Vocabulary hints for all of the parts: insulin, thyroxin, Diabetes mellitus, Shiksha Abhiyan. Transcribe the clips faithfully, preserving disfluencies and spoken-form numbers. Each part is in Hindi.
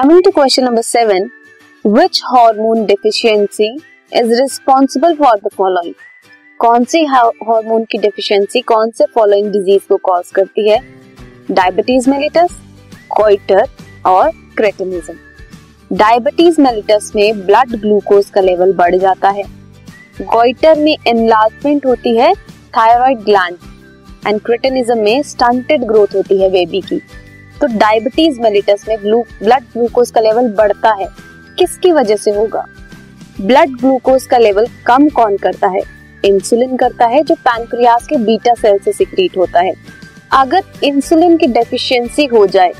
Coming to question number seven, which hormone deficiency is responsible for the following? कौन सी हार्मोन की डेफिशिएंसी कौन से फॉलोइंग डिजीज को कॉज करती है? डायबिटीज मेलिटस, कोइटर और क्रेटिनिज्म। डायबिटीज मेलिटस में ब्लड ग्लूकोज का लेवल बढ़ जाता है। कोइटर में एनलार्जमेंट होती है थायराइड ग्लैंड एंड क्रेटिनिज्म में स्टंटेड ग्रोथ होती है बेबी की। तो डायबिटीज मेलिटस में ब्लड ग्लूकोज का लेवल बढ़ता है, किसकी वजह से होगा? ब्लड ग्लूकोज का लेवल कम कौन करता है? इंसुलिन करता है, जो पैनक्रियाज के बीटा सेल से सिक्रीट होता है। अगर इंसुलिन की डेफिशिएंसी हो जाए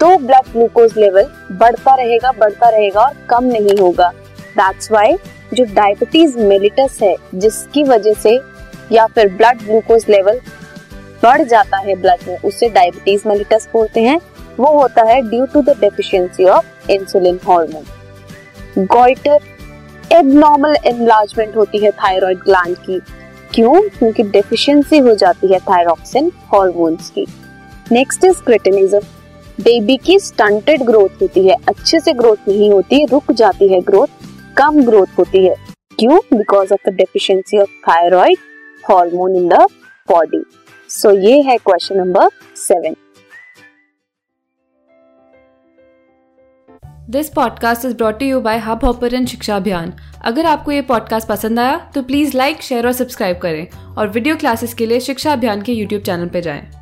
तो ब्लड ग्लूकोज लेवल बढ़ता रहेगा बढ़ता रहेगा और कम नहीं होगा। दैट्स व्हाई जो डायबिटीज मेलिटस है, जिसकी वजह से या फिर ब्लड ग्लूकोज लेवल बढ़ जाता है ब्लड में, उससे डायबिटीज मेलिटस बोलते हैं। वो होता है due to the deficiency of insulin hormone. Goitre, abnormal enlargement होती है थायराइड ग्लैंड की। क्यों? क्योंकि डेफिशिएंसी हो जाती है थायरोक्सिन हार्मोन्स की। Next is cretinism. बेबी की स्टंटेड ग्रोथ होती है, अच्छे से ग्रोथ नहीं होती, रुक जाती है ग्रोथ, कम ग्रोथ होती है। क्यों? Because of the deficiency of thyroid hormone in the body. So ये है question number seven. This podcast is brought to you by hub hopper and Shiksha Abhiyan. अगर आपको ये पॉडकास्ट पसंद आया तो प्लीज़ लाइक, शेयर और सब्सक्राइब करें और वीडियो क्लासेस के लिए शिक्षा अभियान के यूट्यूब चैनल पर जाएं।